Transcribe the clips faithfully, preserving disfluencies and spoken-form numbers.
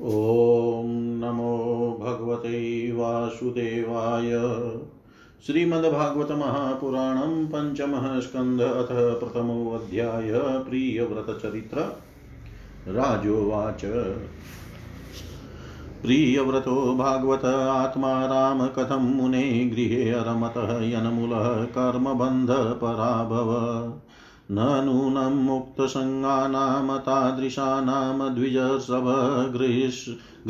ॐ नमो भगवते वासुदेवाय। श्रीमद्भागवत महापुराणं पंचमः स्कंध अथ प्रथमो अध्याय प्रियव्रतचरित्र। राजोवाच प्रियव्रतो भागवत आत्मा राम कथं मुने गृहे अरमतः यन्मूलः कर्मबन्धपराभव। न नूनं मुक्तसंगानां तादृशानां द्विजसव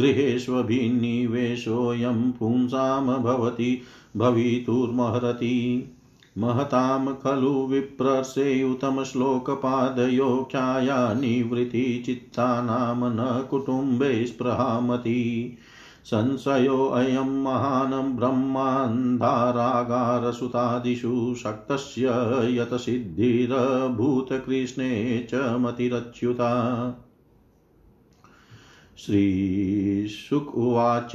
गृहेष्वभिनिवेशोऽयं पुंसां भवति भवितुर्महरति। महतां खलु विप्रसे उत्तमश्लोकपादयो ख्याया निवृत्ति चित्तानां न कुटुम्बे स्पृहामति। संशयोऽयं महान् ब्रह्मान्धारागारसुतादिषु शक्तस्य यतसिद्धिरभूतकृष्णे च मतिरच्युता। श्रीशुक उवाच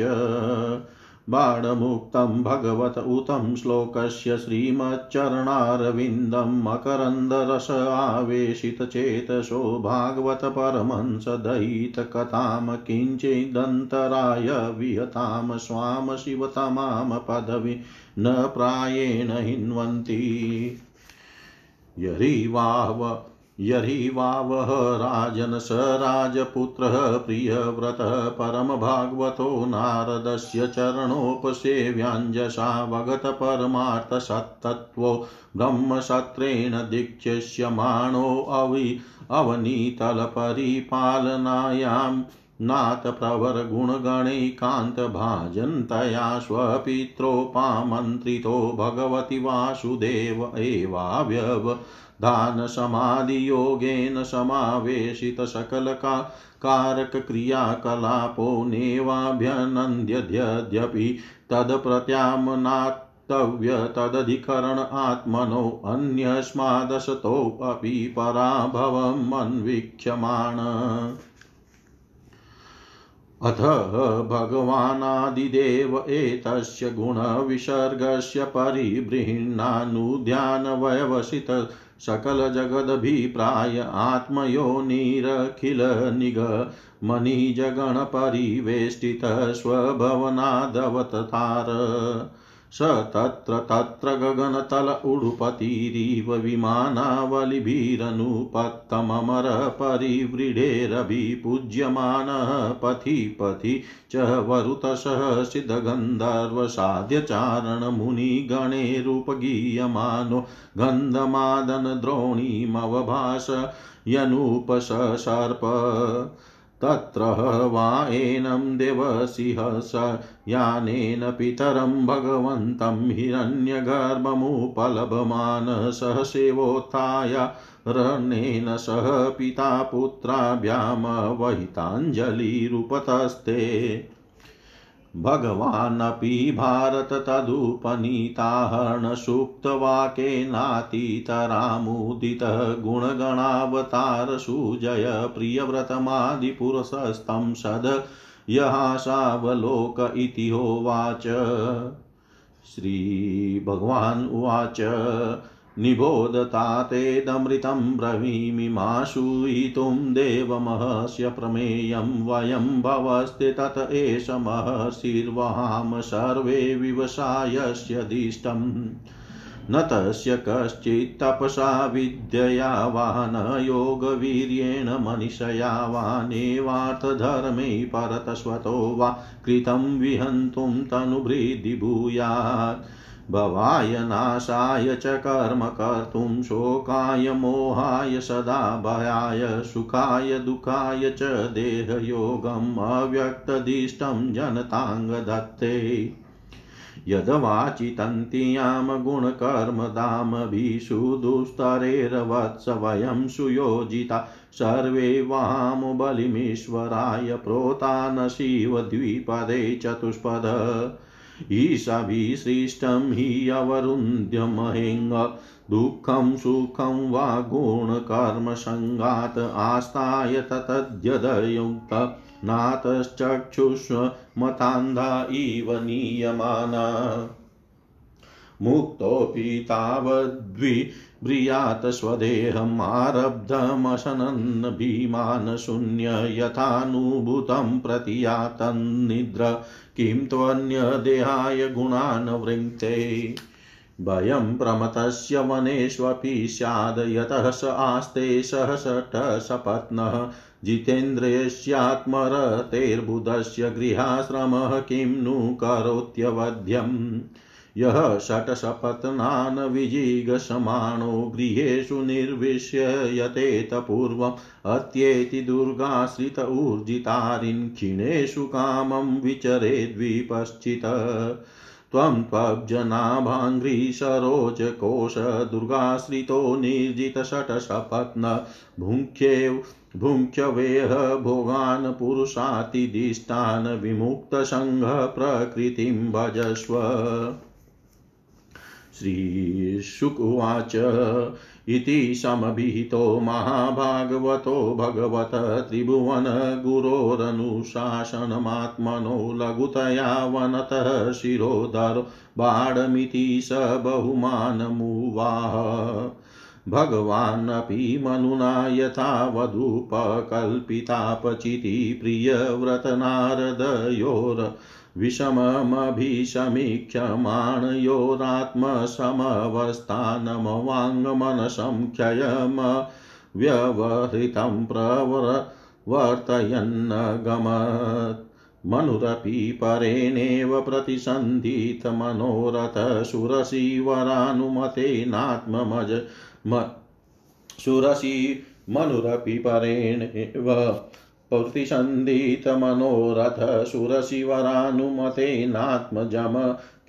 बाणमुक्तं भगवत उतं श्लोकस्य श्रीमच्चरणारविन्दं मकरन्दरस आवेशितचेतसो भागवत परमंस दयितकथां किञ्चिदन्तराय विहतां स्वां शिवतमां पदवीं न प्रायेण हिन्वन्ति। यरिवाव यरिवावः राजन् स राजपुत्रः प्रियव्रतः परमभागवतो नारदस्य चरणोपसेव्याञ्जसा वगतपरमार्थसत्तत्त्वो ब्रह्मसत्रेण दीक्षिष्यमाणो अवि अवनीतलपरिपालनायां नाथप्रवरगुणगणैकान्तभाजन्तया स्वपित्रोपामन्त्रितो भगवति वासुदेव एवाव्यव दान समाधियोगेन समावेशित सकलका कारक क्रियाकलापो नेवाभ्यनन्द्यद्यपि तद प्रत्यामनात्तव्य तदधिकरण आत्मनो अन्यस्मादसतोऽपि पराभवम् अन्वीक्ष्यमाण। अथ भगवानादिदेव एतस्य गुणविसर्गस्य परिबृह्णानुध्यानवयवसित सकलजगदभिप्राय आत्मयोनिरखिलनिगमनिजगणपरिवेष्टितः स्वभवनादवततार। स तत्र तत्र गगनतल उडुपतिरिव विमानावलिभिरनुपत्तममर परिव्रीडेरभिपूज्यमानः पथि पथि च वरुतसः सिद्धगन्धर्वसाध्यचारणमुनिगणैरुपगीयमानो गन्धमादनद्रोणीमवभास यनुपससर्प। तत्र वा एनं देवसिंह स यानेन पितरं भगवन्तं हिरण्यगर्भमुपलभमान सहसेवोत्थाय रणेन सह पिता पुत्राभ्यामवहिताञ्जलिरुपतस्ते। भगवानपि भारत तदुपनीताहरणसुप्तवाकेनातीतरामुदितः गुणगणावतारसूजय प्रियव्रतमादिपुरुषस्तं सद यहासावलोक इति होवाच। श्रीभगवान् उवाच निबोधतातेदमृतं ब्रवीमि माशूयितुं देवमहस्य प्रमेयं वयं भवस्ते तत एष महर्षिर्वहाम सर्वे विवसायस्य दिष्टम्। न तस्य कश्चित् तपसा विद्यया वा न योगवीर्येण मनीषया वा नैवार्थधर्मे परतस्वतो वा कृतं विहन्तुं तनुभृदि भूयात्। भवाय नाशाय च कर्म कर्तुं शोकाय मोहाय सदा भयाय सुखाय दुःखाय च देहयोगम् अव्यक्तदिष्टं जनतांग दत्ते। यद्वाचितन्त्यां गुणकर्मदामभिषु दुस्तरेरवत्स वयं सुयोजिता सर्वे वामो बलिमीश्वराय प्रोतानशिव द्विपदे चतुष्पद। ईशाभिसृष्टं हि अवरुन्ध्यमहेङ्ग दुःखं सुखं वा गुणकर्मसङ्गात् आस्ताय ततद्यदयुक्त नातश्चक्षुष्मतान्धा इव नीयमाना। मुक्तोऽपि तावद्वि ब्रियात स्वदेहम् आरब्धमशनन् भीमान् शून्य यथानुभूतं प्रतियातन् निद्रा किं त्वन्यदेहाय गुणान् वृङ्क्ते भयं प्रमतस्य वनेष्वपि स्याद् यतः स आस्ते सहसट सपत्नः जितेन्द्रियस्यात्मरतेर्बुधस्य गृहाश्रमः किं नु करोत्यवध्यम् यः षट्सपत्नान् विजिगसमानो गृहेषु निर्विश्य यतेत पूर्वम् अत्येति दुर्गाश्रित ऊर्जितारिन् क्षीणेषु कामं विचरेद्विपश्चितः त्वं त्वब्जनाभाङ्घ्रि सरोजकोश दुर्गाश्रितो निर्जित षट्सपत्न भुङ्क्ष्येव भुङ्क्ष्यवेह भोगान् पुरुषातिदिष्टान् विमुक्तसङ्घ प्रकृतिं भजस्व। श्रीशुक उवाच इति समभिहितो महाभागवतो भगवतः त्रिभुवन गुरोरनुशासनमात्मनो लघुतया वनतः शिरोधरो बाणमिति स बहुमानमुवाह। भगवानपि मनुना यथा वधूपकल्पितापचिति प्रियव्रतनारदयोर् विषममभिसमीक्षमाणयोरात्मसमवस्थानमवाङ्मनसंख्ययम व्यवहृतं प्रवर्तयन्नगमत्। मनुरपि परेणेव प्रतिसन्धितमनोरथसुरसीवरानुमतेनात्ममज म सुरसी मनुरपि परेणेव प्रतिसन्धित मनोरथ सुरशिवरानुमतेनात्मजम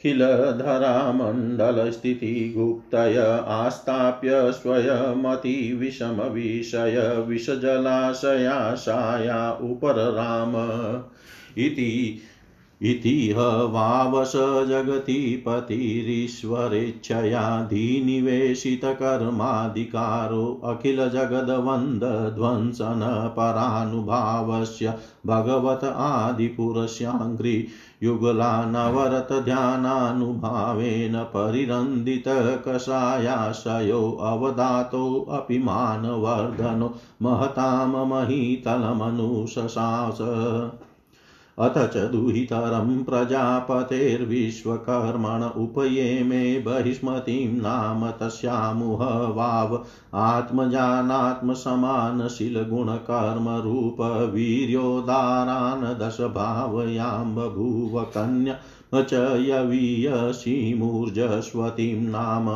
खिलधरामण्डलस्थिति गुप्तय आस्थाप्य स्वयमति विषम विषय विषजलाशयाशाया उपरराम। इति इतिह वावस जगतिपतिरीश्वरेच्छयाधिनिवेशितकर्माधिकारो अखिलजगद्वन्द्वध्वंसन परानुभावस्य भगवत आदिपुरुषाङ्घ्रि युगलानवरतध्यानानुभावेन परिरन्दितकषायाशयो अवदातो अपि मानवर्धनो महतां महीतलमनुशशास। अथ च दुहितरं प्रजापतेर्विश्वकर्मण उपयेमे बहिष्मतीं नाम तस्यामुह वाव आत्मजानात्मसमानशीलगुणकर्मरूपवीर्योदारान् दशभावयां बभूव कन्या च यवीयसीमूर्जस्वतीं नाम।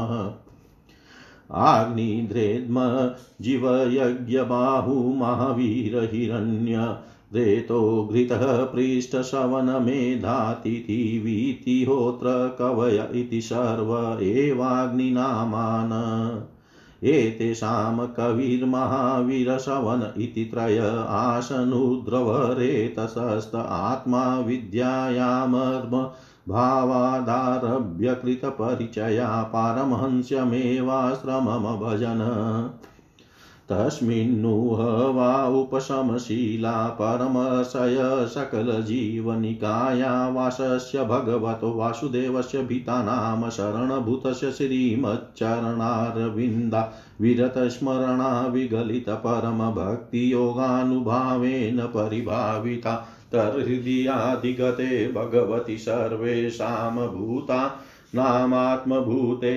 आग्निध्रेद्म जीवयज्ञबाहु महावीर हिरण्य रेतो घृतः पृष्ठशवनमेधातिथि वीतिहोत्र कवय इति सर्व एवाग्निनामान। एतेषां कविर्महावीरशवन इति त्रय आसनुद्रवरेतसस्त आत्मा विद्यायामर्म भावादारभ्य कृतपरिचया पारमहंस्यमेवाश्रममभजन। तस्मिन्नुह वा उपशमशीला परमशय सकलजीवनिकाया वासस्य भगवतो वासुदेवस्य भीतानां शरणभूतस्य श्रीमच्चरणारविन्दा विरतस्मरणा विगलित परमभक्तियोगानुभावेन परिभाविता तर्हृदयाधिगते भगवति सर्वेषां भूता नामात्मभूते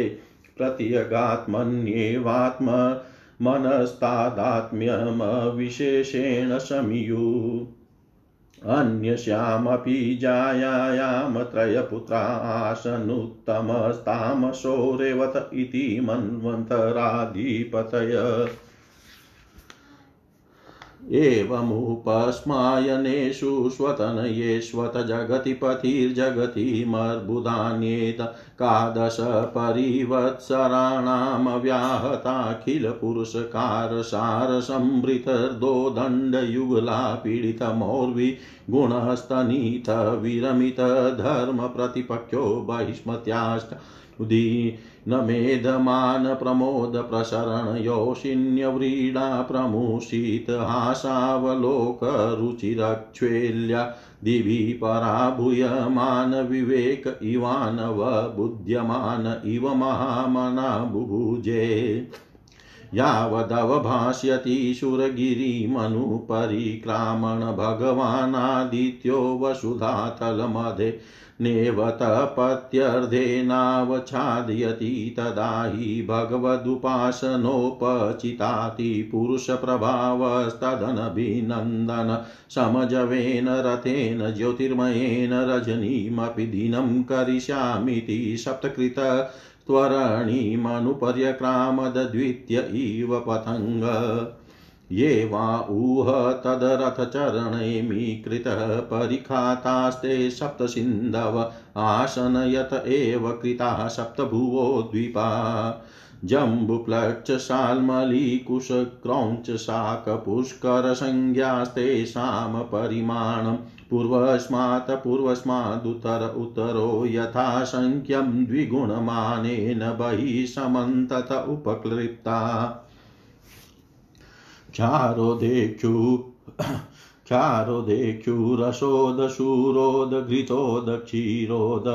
प्रत्यगात्मन्येवात्म मनस्तादात्म्यमविशेषेण शमियु। अन्यस्यामपि जायायां त्रयपुत्रा आसनुत्तमस्तामसो रेवत इति मन्वन्तराधिपतय। एवमुपस्मायनेषु स्वतनयेष्वत जगतिपतिर्जगतिमर्बुदान्येत कादश परिवत्सराणामव्याहताखिलपुरुषकारसारसंभृतर्दोदण्डयुगला पीडितमौर्वी गुणस्तनीत विरमित धर्मप्रतिपक्यो बहिष्मत्याश्च नमेधमान प्रमोद प्रसरण योषिन्य व्रीडा प्रमुषित हासावलोक रुचिरक्षेल्या दिवि पराभूयमान विवेक इवान व बुद्ध्यमान इव महामना बुभुजे यावदवभाष्यति सुरगिरिमनुपरिक्रामण भगवानादित्यो वसुधातलमधे नेवतपत्यर्धेनावच्छादयति तदा हि भगवदुपासनोपचिताति पुरुषप्रभावस्तदनभिनन्दन समजवेन रथेन ज्योतिर्मयेन रजनीमपि दिनं करिष्यामीति सप्तकृत त्वरणीमनुपर्यक्रामद्वित्य इव पतंग ये वा ऊह तदरथचरणेमि कृतः परिखातास्ते सप्तसिन्धव आसनयत एव कृताः सप्तभुवो द्वीपा जम्बुप्लक्ष शाल्मलीकुशक्रौञ्च शाकपुष्करसंज्ञास्तेषां परिमाणं पूर्वस्मात् पूर्वस्मादुतर उत्तरो यथा संख्यं द्विगुणमानेन बहिः समन्तत उपक्लिप्ता चारो देक्षु चारो देक्षुरसोद शूरोद घृतोद क्षीरोद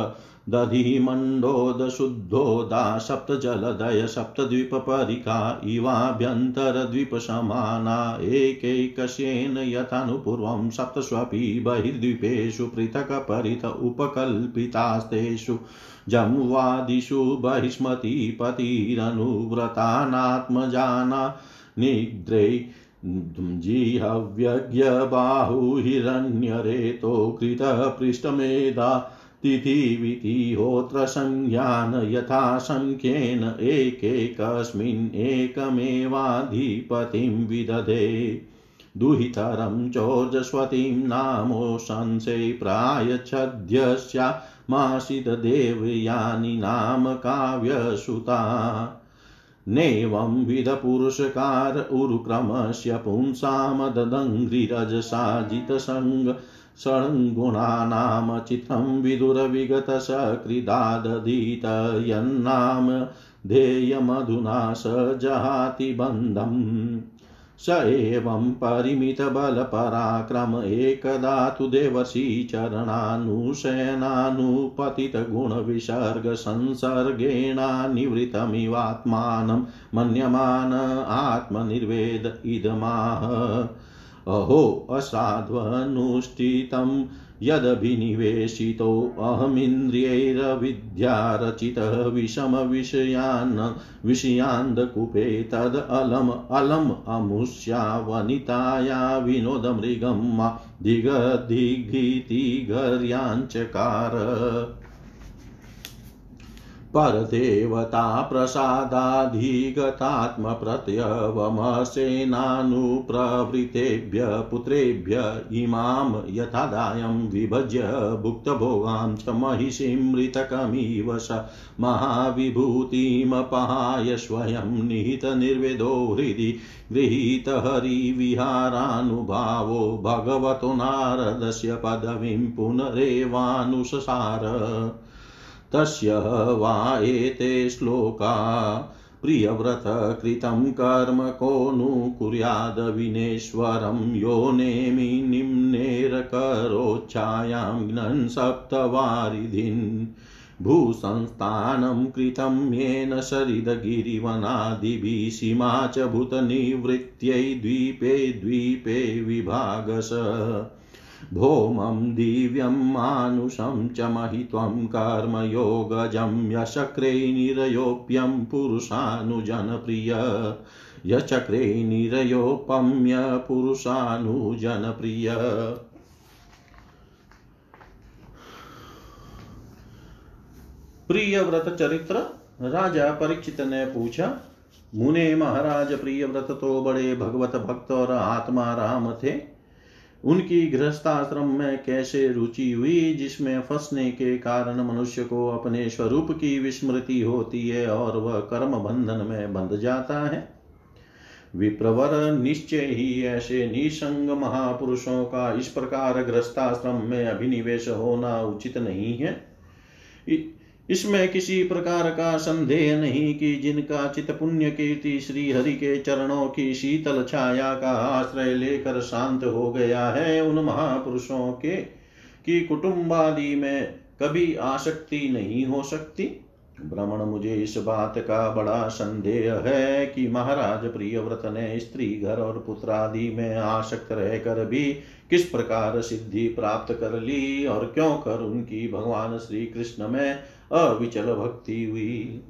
दधिमण्डोद शुद्धोदा सप्तजलदय सप्तद्वीपपरिका इवाभ्यन्तरद्वीपसमाना एकैकस्येन यथानुपूर्वं सप्तस्वपि बहिर्द्वीपेषु पृथक् परित उपकल्पितास्तेषु जम्वादिषु बहिष्मती पतिरनुव्रतानात्मजाना निद्रे जिह्यव्यज्ञबाहु हिरण्यरेतो कृतः पृष्ठमेधा तिथिविति होत्र संज्ञान यथा संख्येन एकैकस्मिन् एकमेवाधिपतिं विदधे दुहितरं चोर्जस्वतीं नामो संशय प्रायच्छद्यस्या मासिद देवयानी नाम काव्यसुता नेवं विद पुरुषकार उरुक्रमस्य पुंसां ददङ्घ्रिरजसाजितसङ्ग षण्गुणानां चित्रं विदुरविगतसकृदादधीत यन्नाम ध्येयमधुना स जहाति बन्धं स एवं परिमितबलपराक्रम एकदा तु देवसी चरणानुशयनानुपतितगुणविसर्गसंसर्गेणा निवृतमिवात्मानं मन्यमान आत्मनिर्वेद इदमाह अहो असाध्वनुष्ठितं यदभिनिवेशितो अहमिन्द्रियैरविद्यारचितः विषमविषयान् विषयान्धकूपे तद् अलम् अलम् अमुष्या वनिताया विनोदमृगं मा दिगदिघितिघर्याञ्चकार परदेवता प्रसादाधिगतात्मप्रत्यवमसेनानुप्रवृतेभ्य पुत्रेभ्य इमां यथादायं विभज्य भुक्तभोगां च महिषीं मृतकमिव स महाविभूतिमपहाय स्वयं निहितनिर्वेदो हृदि गृहीतहरिविहारानुभावो भगवतो नारदस्य पदवीं पुनरेवानुससार तस्य वा एते श्लोका प्रियव्रत कृतं कर्म को नु कुर्याद विनेश्वरं यो नेमि निम्नेरकरोच्छायां ज्ञन् सप्तवारिधिन् भूसंस्थानं कृतं येन शरीदगिरिवनादिभिः सीमा च भूतनिवृत्त्यै द्वीपे द्वीपे विभागस भौमं दिव्यं मानुषं च महित्वं कर्मयोगजं यशक्रे निरयोप्यं पुरुषानुजनप्रिय यचक्रे निरयोपम्य पुरुषानुजनप्रिय प्रियव्रत चरित्र। राजा परीक्षित ने पूछा, मुने महाराज प्रियव्रत तो बड़े भगवत भक्त और आत्मा राम थे, उनकी गृहस्थाश्रम में कैसे रुचि हुई जिसमें फंसने के कारण मनुष्य को अपने स्वरूप की विस्मृति होती है और वह कर्म बंधन में बंध जाता है। विप्रवर, निश्चय ही ऐसे निसंग महापुरुषों का इस प्रकार गृहस्थाश्रम में अभिनिवेश होना उचित नहीं है। इसमें किसी प्रकार का संदेह नहीं कि जिनका चित पुण्य कीर्ति श्री हरि के चरणों की शीतल छाया का आश्रय लेकर शांत हो गया है, उन महापुरुषों के की कुटुंबादि में कभी आसक्ति नहीं हो सकती। ब्राह्मण, मुझे इस बात का बड़ा संदेह है कि महाराज प्रियव्रत ने स्त्री घर और पुत्रादि में आसक्त रहकर भी किस प्रकार सिद्धि प्राप्त कर ली और क्यों कर उनकी भगवान श्री कृष्ण में अविचल भक्ति हुई।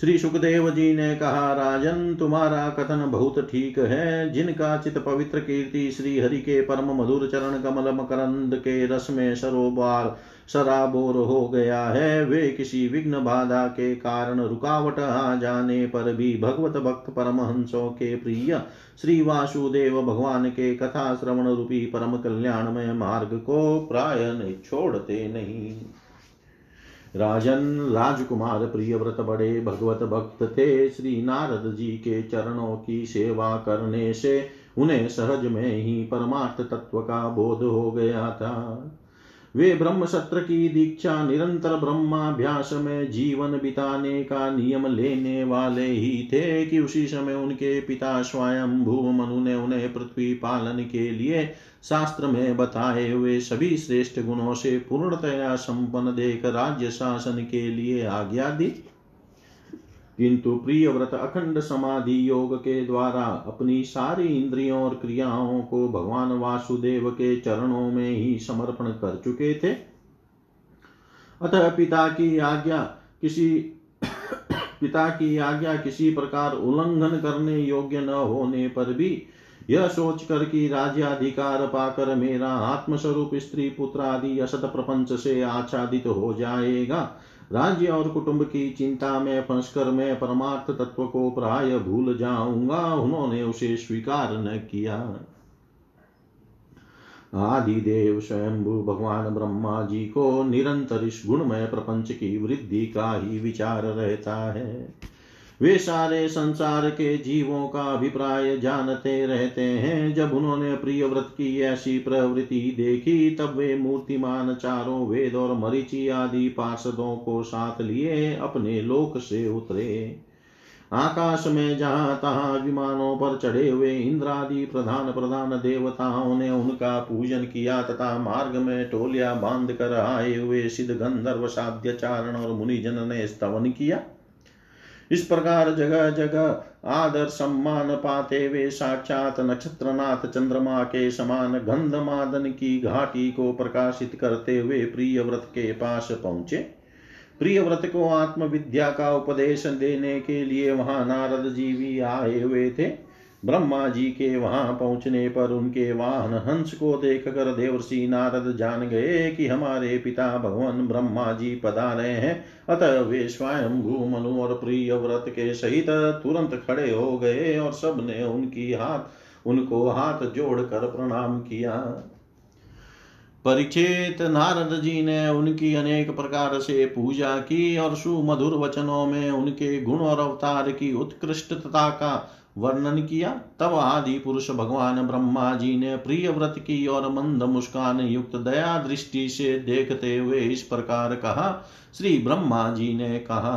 श्री सुखदेव जी ने कहा, राजन, तुम्हारा कथन बहुत ठीक है। जिनका चित पवित्र कीर्ति श्री हरि के परम मधुर चरण कमल मकरंद के रस में सरोबार सराबोर हो गया है, वे किसी विघ्न बाधा के कारण रुकावट आ जाने पर भी भगवत भक्त परमहंसों के प्रिय श्री वासुदेव भगवान के कथा श्रवण रूपी परम कल्याणमय मार्ग को प्राय नहीं छोड़ते नहीं। राजन, राजकुमार प्रियव्रत बड़े भगवत भक्त थे। श्री नारद जी के चरणों की सेवा करने से उन्हें सहज में ही परमार्थ तत्व का बोध हो गया था। वे ब्रह्म सत्र की दीक्षा निरंतर ब्रह्माभ्यास में जीवन बिताने का नियम लेने वाले ही थे कि उसी समय उनके पिता स्वयंभू मनु ने उन्हें पृथ्वी पालन के लिए शास्त्र में बताए हुए सभी श्रेष्ठ गुणों से पूर्णतया संपन्न देख राज्य शासन के लिए आज्ञा दी। किंतु प्रियव्रत अखंड समाधि योग के द्वारा अपनी सारी इंद्रियों और क्रियाओं को भगवान वासुदेव के चरणों में ही समर्पण कर चुके थे। अतः पिता की आज्ञा किसी पिता की आज्ञा किसी प्रकार उल्लंघन करने योग्य न होने पर भी यह सोचकर कि राज्याधिकार पाकर मेरा आत्मस्वरूप स्त्री पुत्र आदि असत प्रपंच से आच्छादित हो जाएगा, राज्य और कुटुंब की चिंता में फंसकर मैं परमार्थ तत्व को प्राय भूल जाऊंगा, उन्होंने उसे स्वीकार न किया। आदिदेव स्वयंभू भगवान ब्रह्मा जी को निरंतर इस गुणमय प्रपंच की वृद्धि का ही विचार रहता है। वे सारे संसार के जीवों का अभिप्राय जानते रहते हैं। जब उन्होंने प्रियव्रत की ऐसी प्रवृत्ति देखी तब वे मूर्तिमान चारों वेद और मरीचि आदि पार्षदों को साथ लिए अपने लोक से उतरे। आकाश में जहाँ तहाँ विमानों पर चढ़े हुए इंद्रादि प्रधान प्रधान देवताओं ने उनका पूजन किया तथा मार्ग में टोलियां बांध कर आए हुए सिद्ध गंधर्व साध्य चारण और मुनिजन ने स्तवन किया। इस प्रकार जगह जगह आदर सम्मान पाते वे साक्षात नक्षत्रनाथ चंद्रमा के समान गंधमादन की घाटी को प्रकाशित करते हुए प्रियव्रत के पास पहुंचे। प्रियव्रत को आत्मविद्या का उपदेश देने के लिए वहां नारद जी भी आए हुए थे। ब्रह्मा जी के वहां पहुंचने पर उनके वाहन हंस को देखकर देवर्षि नारद जान गए कि हमारे पिता भगवान ब्रह्मा जी पधारे हैं। अतः वे स्वयंभू मनु और प्रियव्रत के सहित तुरंत खड़े हो गए और सबने उनकी हाथ उनको हाथ जोड़कर प्रणाम किया। परीक्षित, नारद जी ने उनकी अनेक प्रकार से पूजा की और सुमधुर वचनों में उनके गुण और अवतार की उत्कृष्टता का वर्णन किया। तब आदि पुरुष भगवान ब्रह्मा जी ने प्रियव्रत की और मंद मुस्कान युक्त दया दृष्टि से देखते हुए इस प्रकार कहा। श्री ब्रह्मा जी ने कहा,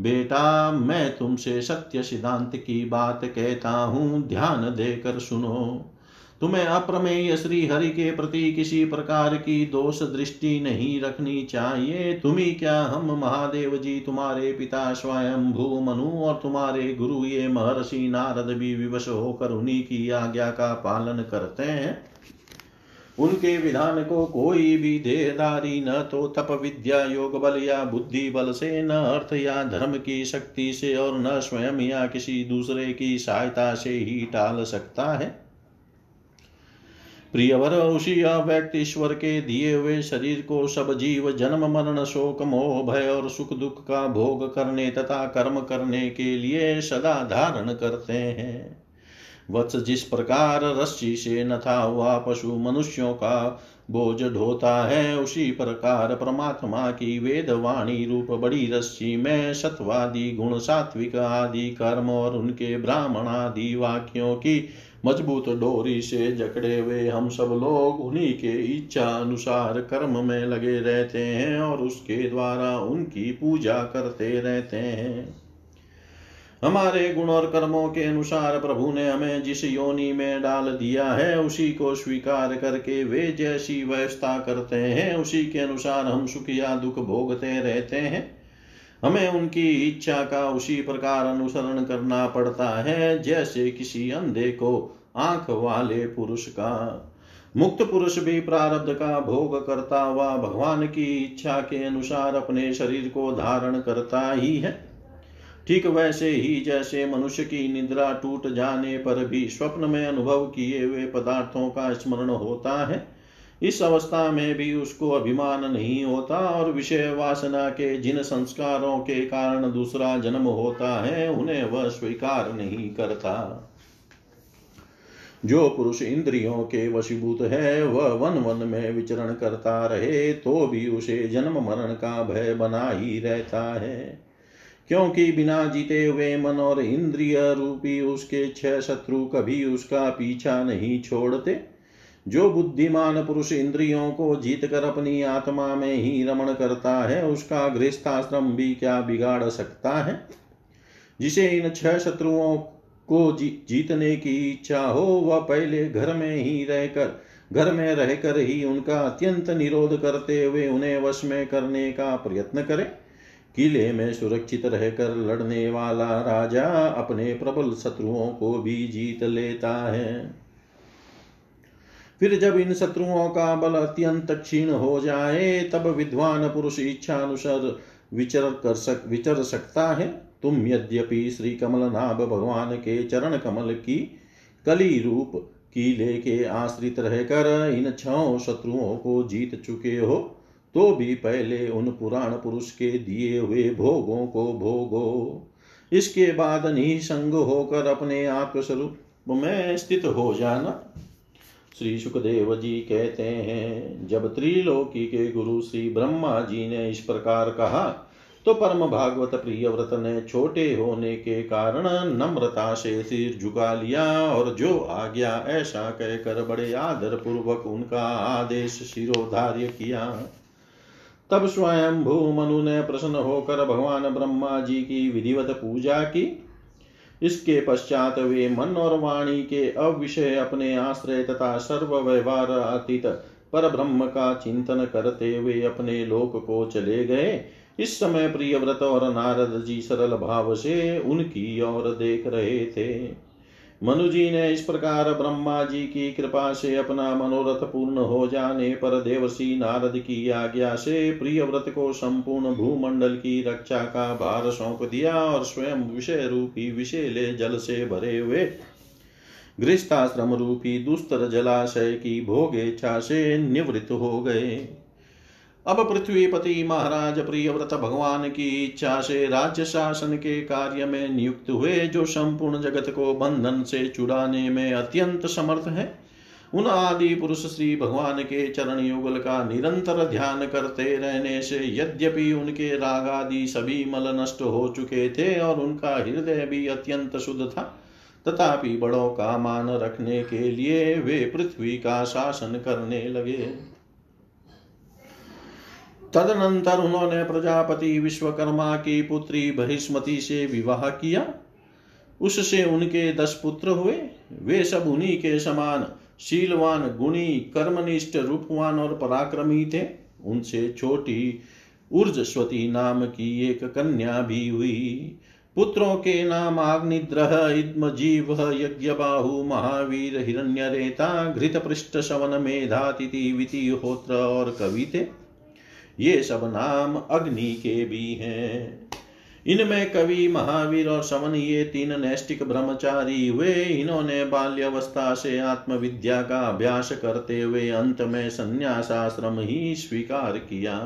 बेटा, मैं तुमसे सत्य सिद्धांत की बात कहता हूँ, ध्यान देकर सुनो। तुम्हें अप्रमेय श्री हरि के प्रति किसी प्रकार की दोष दृष्टि नहीं रखनी चाहिए। तुम्ही क्या हम महादेव जी, तुम्हारे पिता स्वयंभू मनु और तुम्हारे गुरु ये महर्षि नारद भी विवश होकर उन्हीं की आज्ञा का पालन करते हैं। उनके विधान को कोई भी देहदारी न तो तप विद्या योग बल या बुद्धि बल से, न अर्थ या धर्म की शक्ति से और न स्वयं या किसी दूसरे की सहायता से ही टाल सकता है। प्रियवर, उसी अव्यक्त ईश्वर के दिए हुए शरीर को सब जीव जन्म मरण शोक मोह भय और सुख दुख का भोग करने तथा कर्म करने के लिए सदा धारण करते हैं। वत्स, जिस प्रकार रस्सी से नथा हुआ पशु मनुष्यों का बोझ ढोता है, उसी प्रकार परमात्मा की वेद वाणी रूप बड़ी रस्सी में सत्वादि गुण सात्विक आदि कर्म और उनके ब्राह्मण आदि वाक्यों की मजबूत डोरी से जकड़े हुए हम सब लोग उन्हीं के इच्छा अनुसार कर्म में लगे रहते हैं और उसके द्वारा उनकी पूजा करते रहते हैं। हमारे गुण और कर्मों के अनुसार प्रभु ने हमें जिस योनि में डाल दिया है उसी को स्वीकार करके वे जैसी व्यवस्था करते हैं उसी के अनुसार हम सुख या दुख भोगते रहते हैं। हमें उनकी इच्छा का उसी प्रकार अनुसरण करना पड़ता है जैसे किसी अंधे को आंख वाले पुरुष का। मुक्त पुरुष भी प्रारब्ध का भोग करता हुआ भगवान की इच्छा के अनुसार अपने शरीर को धारण करता ही है, ठीक वैसे ही जैसे मनुष्य की निद्रा टूट जाने पर भी स्वप्न में अनुभव किए हुए पदार्थों का स्मरण होता है। इस अवस्था में भी उसको अभिमान नहीं होता और विषय वासना के जिन संस्कारों के कारण दूसरा जन्म होता है उन्हें वह स्वीकार नहीं करता। जो पुरुष इंद्रियों के वशीभूत है वह वन वन में विचरण करता रहे तो भी उसे जन्म मरण का भय बना ही रहता है, क्योंकि बिना जीते हुए मन और इंद्रिय रूपी उसके छह शत्रु कभी उसका पीछा नहीं छोड़ते। जो बुद्धिमान पुरुष इंद्रियों को जीत कर अपनी आत्मा में ही रमण करता है उसका गृहस्थाश्रम भी क्या बिगाड़ सकता है। जिसे इन छह शत्रुओं को जी, जीतने की इच्छा हो वह पहले घर में ही रहकर घर में रहकर ही उनका अत्यंत निरोध करते हुए उन्हें वश में करने का प्रयत्न करे। किले में सुरक्षित रहकर लड़ने वाला राजा अपने प्रबल शत्रुओं को भी जीत लेता है। फिर जब इन शत्रुओं का बल अत्यंत क्षीण हो जाए तब विद्वान पुरुष इच्छानुसार विचर कर सक विचर सकता है। तुम यद्यपि श्री कमलनाभ भगवान के चरण कमल की कली रूप कीले के आश्रित रहकर इन छह शत्रुओं को जीत चुके हो तो भी पहले उन पुराण पुरुष के दिए हुए भोगों को भोगो। इसके बाद निःसंग होकर अपने आप स्वरूप में स्थित हो जाना। श्री सुखदेव जी कहते हैं, जब त्रिलोकी के गुरु श्री ब्रह्मा जी ने इस प्रकार कहा तो परम भागवत प्रियव्रत ने छोटे होने के कारण नम्रता से सिर झुका लिया और जो आज्ञा ऐसा कहकर बड़े आदर पूर्वक उनका आदेश शिरोधार्य किया। तब स्वयं भू मनु ने प्रसन्न होकर भगवान ब्रह्मा जी की विधिवत पूजा की। इसके पश्चात वे मन और वाणी के अविषय अपने आश्रय तथा सर्व व्यवहार अतीत पर ब्रह्म का चिंतन करते हुए अपने लोक को चले गए। इस समय प्रियव्रत और नारद जी सरल भाव से उनकी ओर देख रहे थे। मनु जी ने इस प्रकार ब्रह्मा जी की कृपा से अपना मनोरथ पूर्ण हो जाने पर देवर्षि नारद की आज्ञा से प्रियव्रत को संपूर्ण भूमंडल की रक्षा का भार सौंप दिया और स्वयं विषय रूपी विषैले जल से भरे हुए गृहस्थाश्रम रूपी दुस्तर जलाशय की भोगेच्छा से निवृत्त हो गए। अब पृथ्वीपति महाराज प्रियव्रत भगवान की इच्छा से राज्य शासन के कार्य में नियुक्त हुए जो संपूर्ण जगत को बंधन से छुड़ाने में अत्यंत समर्थ हैं। उन आदि पुरुष श्री भगवान के चरण युगल का निरंतर ध्यान करते रहने से यद्यपि उनके राग आदि सभी मल नष्ट हो चुके थे और उनका हृदय भी अत्यंत शुद्ध था, तथापि बड़ों का मान रखने के लिए वे पृथ्वी का शासन करने लगे। तदनंतर उन्होंने प्रजापति विश्वकर्मा की पुत्री बहिष्मती से विवाह किया। उससे उनके दस पुत्र हुए। वे सब उन्हीं के समान शीलवान, गुणी, कर्मनिष्ठ, रूपवान और पराक्रमी थे। उनसे छोटी ऊर्जस्वती नाम की एक कन्या भी हुई। पुत्रों के नाम आग्निद्रह, इद्मजीव, यज्ञबाहु, महावीर, हिरण्यरेता, घृतपृष्ठ, शवन, मेधातिथि, वितिहोत्र और कवि थे। ये सब नाम अग्नि के भी हैं। इनमें कवि, महावीर और शवन ये तीन नैष्टिक ब्रह्मचारी हुए। इन्होंने बाल्यावस्था से आत्मविद्या का अभ्यास करते हुए अंत में संन्यासाश्रम ही स्वीकार किया।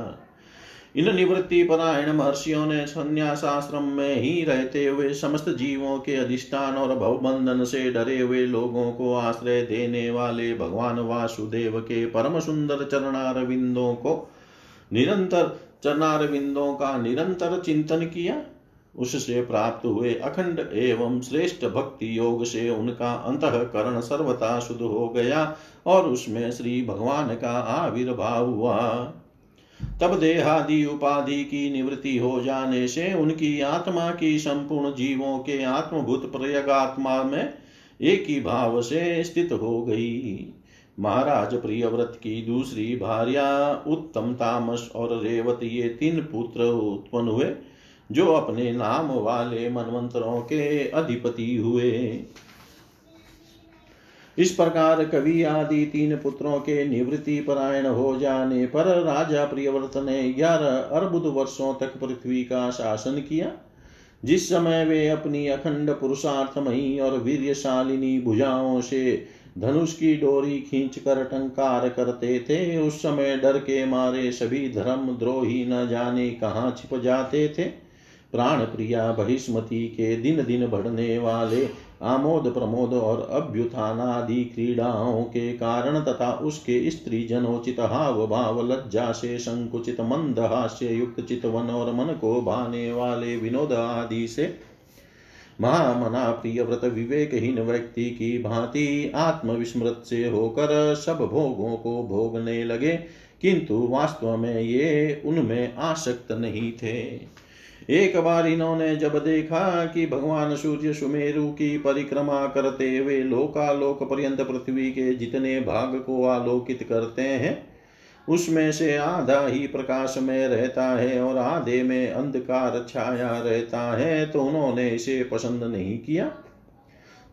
इन निवृत्ति परायण महर्षियों ने संन्यासाश्रम में ही रहते हुए समस्त जीवों के अधिष्ठान और भवबंधन से डरे हुए लोगों को आश्रय देने वाले भगवान वासुदेव के परम सुंदर चरणारविंदों को निरंतर चरणारविंदों का निरंतर चिंतन किया। उससे प्राप्त हुए अखंड एवं श्रेष्ठ भक्ति योग से उनका अंतःकरण सर्वथा शुद्ध हो गया और उसमें श्री भगवान का आविर्भाव हुआ। तब देहादि उपाधि की निवृत्ति हो जाने से उनकी आत्मा की संपूर्ण जीवों के आत्मभूत प्रयगात्मा में एक ही भाव से स्थित हो गई। महाराज प्रियव्रत की दूसरी भार्या उत्तम, तामस और रेवत ये तीन पुत्र उत्पन्न हुए जो अपने नाम वाले मनवंतरों के अधिपति हुए। इस प्रकार कवि आदि तीन पुत्रों के निवृत्ति परायण हो जाने पर राजा प्रियव्रत ने ग्यारह अर्बुद वर्षों तक पृथ्वी का शासन किया। जिस समय वे अपनी अखंड पुरुषार्थमयी और वीर्यशालिनी भुजाओं से धनुष की डोरी खींचकर टंकार करते थे, उस समय डर के मारे सभी धर्म द्रोही न जाने कहाँ छिप जाते थे। प्राण प्रिया बहिष्मती के दिन दिन बढ़ने वाले आमोद प्रमोद और अभ्युत्थान आदि क्रीड़ाओं के कारण तथा उसके स्त्री जनोचित हाव भाव, लज्जा से संकुचित, मंद हास्य युक्त चितवन और मन को भाने वाले विनोद आदि से महामना प्रियव्रत विवेकहीन व्यक्ति की भांति आत्मविस्मृत से होकर सब भोगों को भोगने लगे, किंतु वास्तव में ये उनमें आसक्त नहीं थे। एक बार इन्होंने जब देखा कि भगवान सूर्य सुमेरु की परिक्रमा करते हुए लोकालोक पर्यंत पृथ्वी के जितने भाग को आलोकित करते हैं उसमें से आधा ही प्रकाश में रहता है और आधे में अंधकार छाया रहता है, तो उन्होंने इसे पसंद नहीं किया।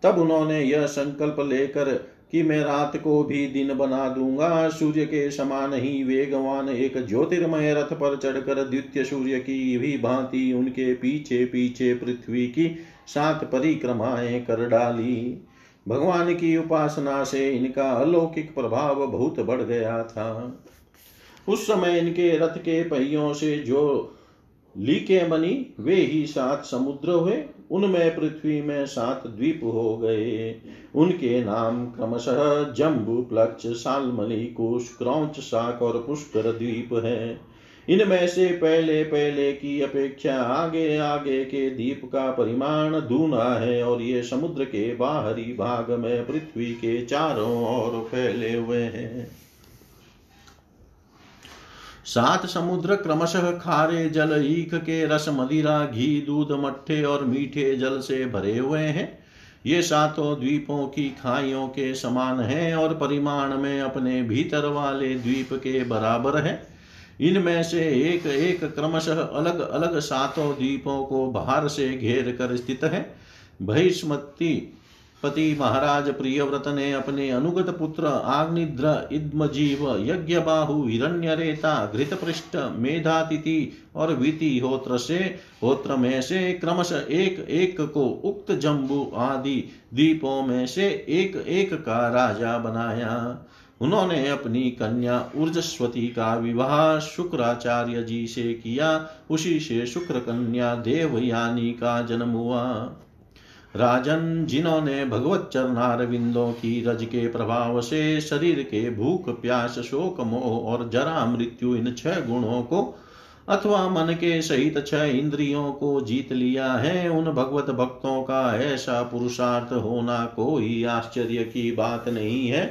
तब उन्होंने यह संकल्प लेकर कि मैं रात को भी दिन बना दूंगा, सूर्य के समान ही वेगवान एक ज्योतिर्मय रथ पर चढ़कर द्वितीय सूर्य की भी भांति उनके पीछे पीछे पृथ्वी की सात परिक्रमाएं कर डाली। भगवान की उपासना से इनका अलौकिक प्रभाव बहुत बढ़ गया था। उस समय इनके रथ के पहियों से जो लीकें बनी वे ही सात समुद्र हुए, उनमें पृथ्वी में सात द्वीप हो गए। उनके नाम क्रमशः जम्बू, प्लक्ष, सालमली, कुश, क्रौंच, शाक और पुष्कर द्वीप हैं। इनमें से पहले पहले की अपेक्षा आगे आगे के द्वीप का परिमाण दूना है और ये समुद्र के बाहरी भाग में पृथ्वी के चारों ओर फैले हुए हैं। सात समुद्र क्रमशः खारे जल, ईख के रस, मदिरा, घी, दूध, मट्ठे और मीठे जल से भरे हुए हैं। ये सातों द्वीपों की खाइयों के समान हैं और परिमाण में अपने भीतर वाले द्वीप के बराबर है। इनमें से एक एक क्रमशः अलग अलग सातों द्वीपों को बाहर से घेर कर स्थित है। बहिष्मती पति महाराज प्रियव्रत ने अपने अनुगत पुत्र आग्निद्र, इद्मजीव, यज्ञबाहु, हिरण्यरेता, घृतपृष्ठ, मेधातिथि और वीति होत्र से होत्र में से क्रमशः एक एक को उक्त जम्बू आदि द्वीपों में से एक एक का राजा बनाया। उन्होंने अपनी कन्या ऊर्जस्वती का विवाह शुक्राचार्य जी से किया। उसी से शुक्र कन्या देवयानी का जन्म हुआ। राजन, जिन्होंने भगवत चरणारविंदों की रज के प्रभाव से शरीर के भूख, प्यास, शोक, मोह और जरा मृत्यु इन छह गुणों को अथवा मन के सहित छह इंद्रियों को जीत लिया है, उन भगवत भक्तों का ऐसा पुरुषार्थ होना कोई आश्चर्य की बात नहीं है,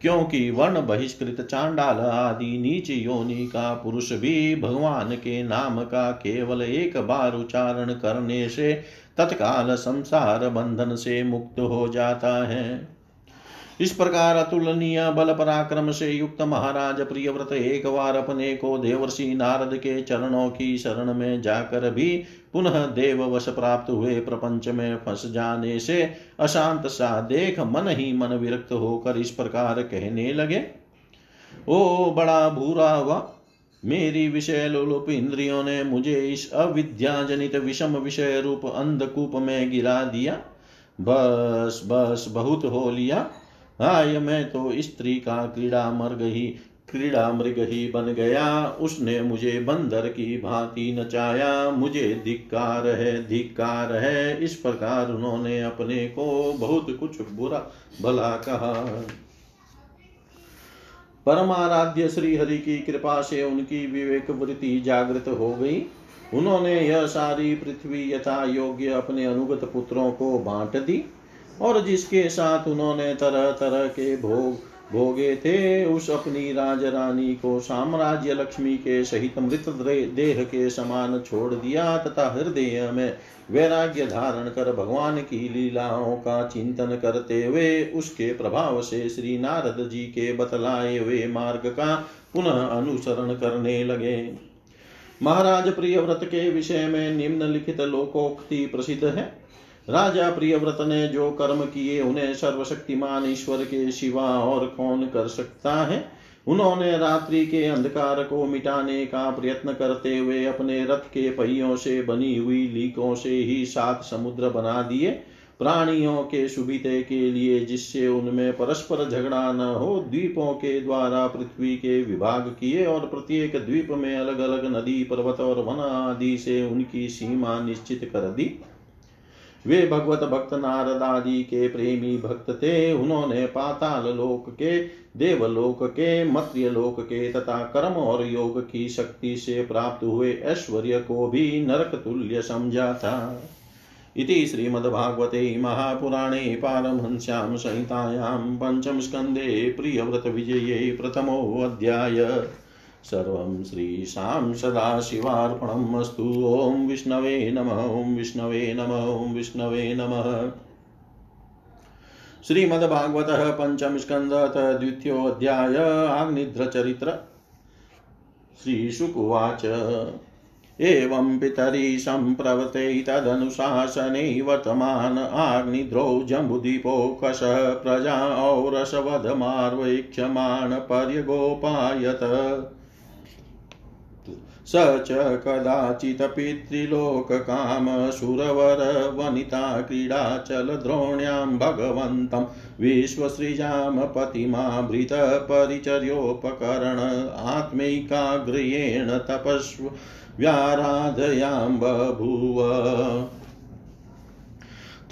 क्योंकि वर्ण बहिष्कृत, चांडाल आदि नीच योनि का पुरुष भी भगवान के नाम का केवल एक बार उच्चारण करने से तत्काल संसार बंधन से मुक्त हो जाता है। इस प्रकार अतुलनीय बल पराक्रम से युक्त महाराज प्रियव्रत एक बार अपने को देवर्षि नारद के चरणों की शरण में जाकर भी पुनः देववश प्राप्त हुए प्रपंच में फंस जाने से अशांत सा देख मन ही मन विरक्त होकर इस प्रकार कहने लगे। ओ बड़ा भूरा वा, मेरी विषय लोलुप इंद्रियों ने मुझे इस अविद्याजनित विषम विषय रूप अंधकूप में गिरा दिया। बस बस बहुत हो लिया। हाय, मैं तो स्त्री का क्रीड़ा मृग ही क्रीड़ा मृग ही बन गया। उसने मुझे बंदर की भांति नचाया। मुझे धिक्कार है, धिक्कार है। इस प्रकार उन्होंने अपने को बहुत कुछ बुरा भला कहा। परमाराध्य श्री हरि की कृपा से उनकी विवेक वृत्ति जागृत हो गई। उन्होंने यह सारी पृथ्वी यथा योग्य अपने अनुगत पुत्रों को बांट दी और जिसके साथ उन्होंने तरह तरह के भोग भोगे थे उस अपनी राजरानी को साम्राज्य लक्ष्मी के सहित मृत देह के समान छोड़ दिया तथा हृदय में वैराग्य धारण कर भगवान की लीलाओं का चिंतन करते हुए उसके प्रभाव से श्री नारद जी के बतलाए हुए मार्ग का पुनः अनुसरण करने लगे। महाराज प्रियव्रत के विषय में निम्नलिखित लोकोक्ति प्रसिद्ध है। राजा प्रियव्रत ने जो कर्म किए उन्हें सर्वशक्तिमान ईश्वर के सिवा और कौन कर सकता है। उन्होंने रात्रि के अंधकार को मिटाने का प्रयत्न करते हुए अपने रथ के पहियों से बनी हुई लीकों से ही सात समुद्र बना दिए, प्राणियों के सुविधे के लिए, जिससे उनमें परस्पर झगड़ा न हो। द्वीपों के द्वारा पृथ्वी के विभाग किए और प्रत्येक द्वीप में अलग अलग नदी, पर्वत और वन आदि से उनकी सीमा निश्चित कर दी। वे भगवत भक्त नारद आदि के प्रेमी भक्त थे। उन्होंने पाताल लोक के, देवलोक के, मर्त्यलोक के तथा कर्म और योग की शक्ति से प्राप्त हुए ऐश्वर्य को भी नरक तुल्य समझा था। इति श्रीमद्भागवते महापुराणे पारमहंस्यां संहितायां पंचम स्कंधे प्रियव्रत विजये प्रथमो अध्याय। सर्वं श्रीशां सदाशिवार्पणमस्तु। ओं विष्णवे नमः। ओं विष्णवे नमः। ओं विष्णवे नमः। श्रीमद्भागवतः पंचम स्कन्धतः द्वितीयो अध्याय आग्निद्रचरित्र। श्रीशुकुवाच एवं पितरि संप्रवर्ते तदनुशासने वर्तमान आग्निद्रौ जम्बुदीपो कष प्रजा औरसवधमार्वेक्षमाण पर्यगोपायत। स च कदाचिदपि त्रिलोककामसुरवरवनिताक्रीडाचलद्रोण्यां भगवन्तं विश्वसृजामपतिमाभृतपरिचर्योपकरण आत्मैकाग्र्येण तपस्व्याराधयां बभूव।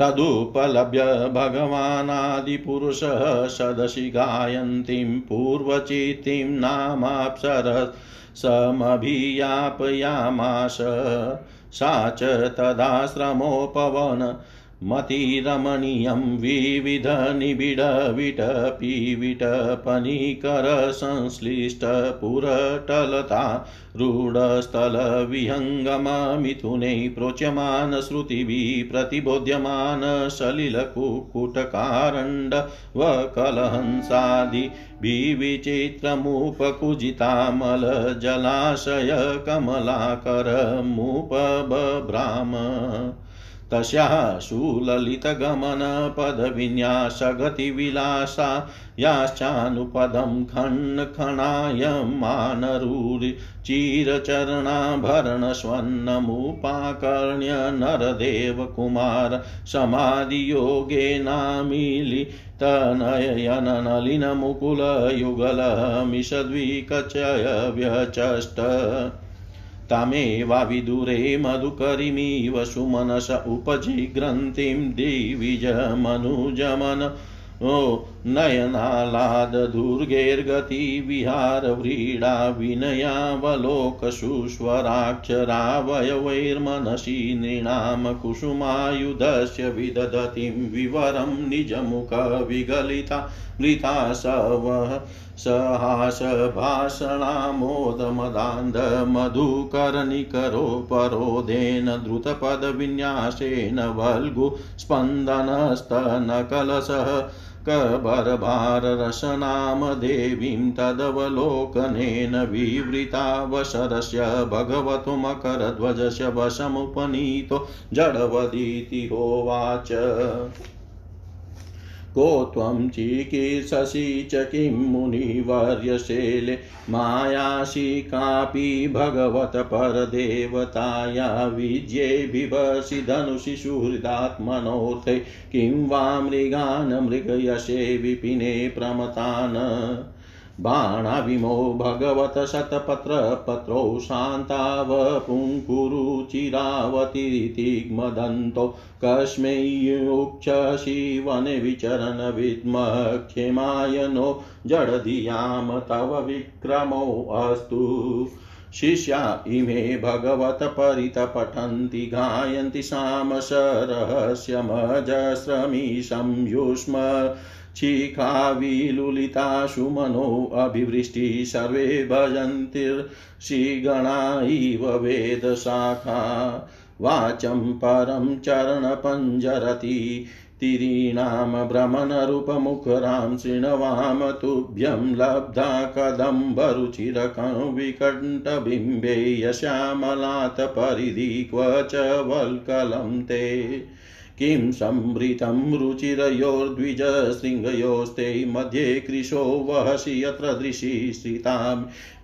तदुपलभ्य भगवानादिपुरुषः सदसि गायन्तीं पूर्वचितिं नामाप्सरत् समभियापयामास। सा च तदाश्रमोपवन मतिरमणीयं विविध निबिड विटपीविटपनीकर संश्लिष्ट पुरटलता रूढस्थल विहंगम मिथुनै प्रोच्यमान श्रुतिभिः प्रतिबोध्यमान सलिलकुकुटकारण्ड वकलहंसादि विविचित्रमुपकुजितामल जलाशय कमलाकरमुपबभ्राम। तस्याः सुललितगमन पदविन्यासगतिविलासा याश्चानुपदं खण्डखणायमानरुचिरचरणाभरणस्वर्णमुपाकर्ण्य नरदेवकुमार समाधियोगेनामिलि तनयननलिनमुकुलयुगलमिषद्विकचय व्यचष्ट। तामेवा विदुरे मधुकरिमीव सुमनस उपजिग्रन्थिं दिविजमनुजमन ओ नयनालाद दुर्गैर्गति विहार व्रीडा विनयावलोकसुस्वराक्षरावयवैर्मनसि नृणाम कुसुमायुधस्य विदधतिं विवरं निजमुख विगलिता मृता सवः सहास भाषणामोदमदान्ध मधुकरनिकरोपरोधेन द्रुतपदविन्यासेन वल्गु स्पन्दनस्तनकलशः कबरभाररसनाम देवीं तदवलोकनेन विवृतावसरस्य भगवतो मकरध्वजस्य वशमुपनीतो जडवदीति होवाच। को त्वं चिकीर्षसि च किं मुनिवर्यशैले मायासि कापि भगवत परदेवताया विद्ये बिभसि धनुषि सुहृदात्मनोऽर्थे किं वा मृगान् मृगयशे विपिने प्रमतान्। बाणाविमो भगवत शतपत्र पत्रौ शान्तावपुङ्कुरु चिरावतिरितिग्मदन्तो कस्मै युक्ष्यसि वने विचरन् विद्मक्षेमायनो जडधियाम तव विक्रमो अस्तु। शिष्या इमे भगवत परित पठन्ति गायन्ति सामस रहस्यमजस्रमी संयुष्म शिखाविलुलिता सुमनो अभिवृष्टि सर्वे भजन्तिर्षिगणा इव वेदशाखा वाचं परं चरणपञ्जरति तिरीणाम भ्रमणरूपमुखरां शृणवाम तुभ्यं लब्धा कदम्बरुचिरकं विकण्ठबिम्बे यश्यामलातपरिधि क्व च वल्कलं ते किं संवृतं रुचिरयोर्द्विजशृङ्गयोस्ते मध्ये कृशो वहसि यत्र दृशि श्रितां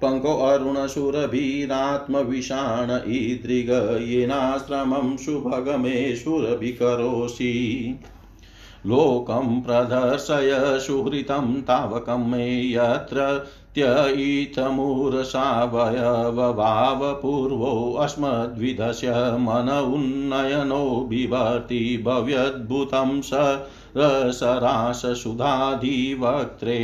पङ्को अरुणसुरभिरात्मविषाण ईदृग येनाश्रमं सुभगमे सुरभिकरोषि लोकं प्रदर्शय सुहृतं तावकं मे यत्र त्ययितमुरसावयवभाव पूर्वो अस्मद्विदस्य मन उन्नयनो बिभर्ति भव्यद्भुतं सरसराससुधाधिवक्त्रे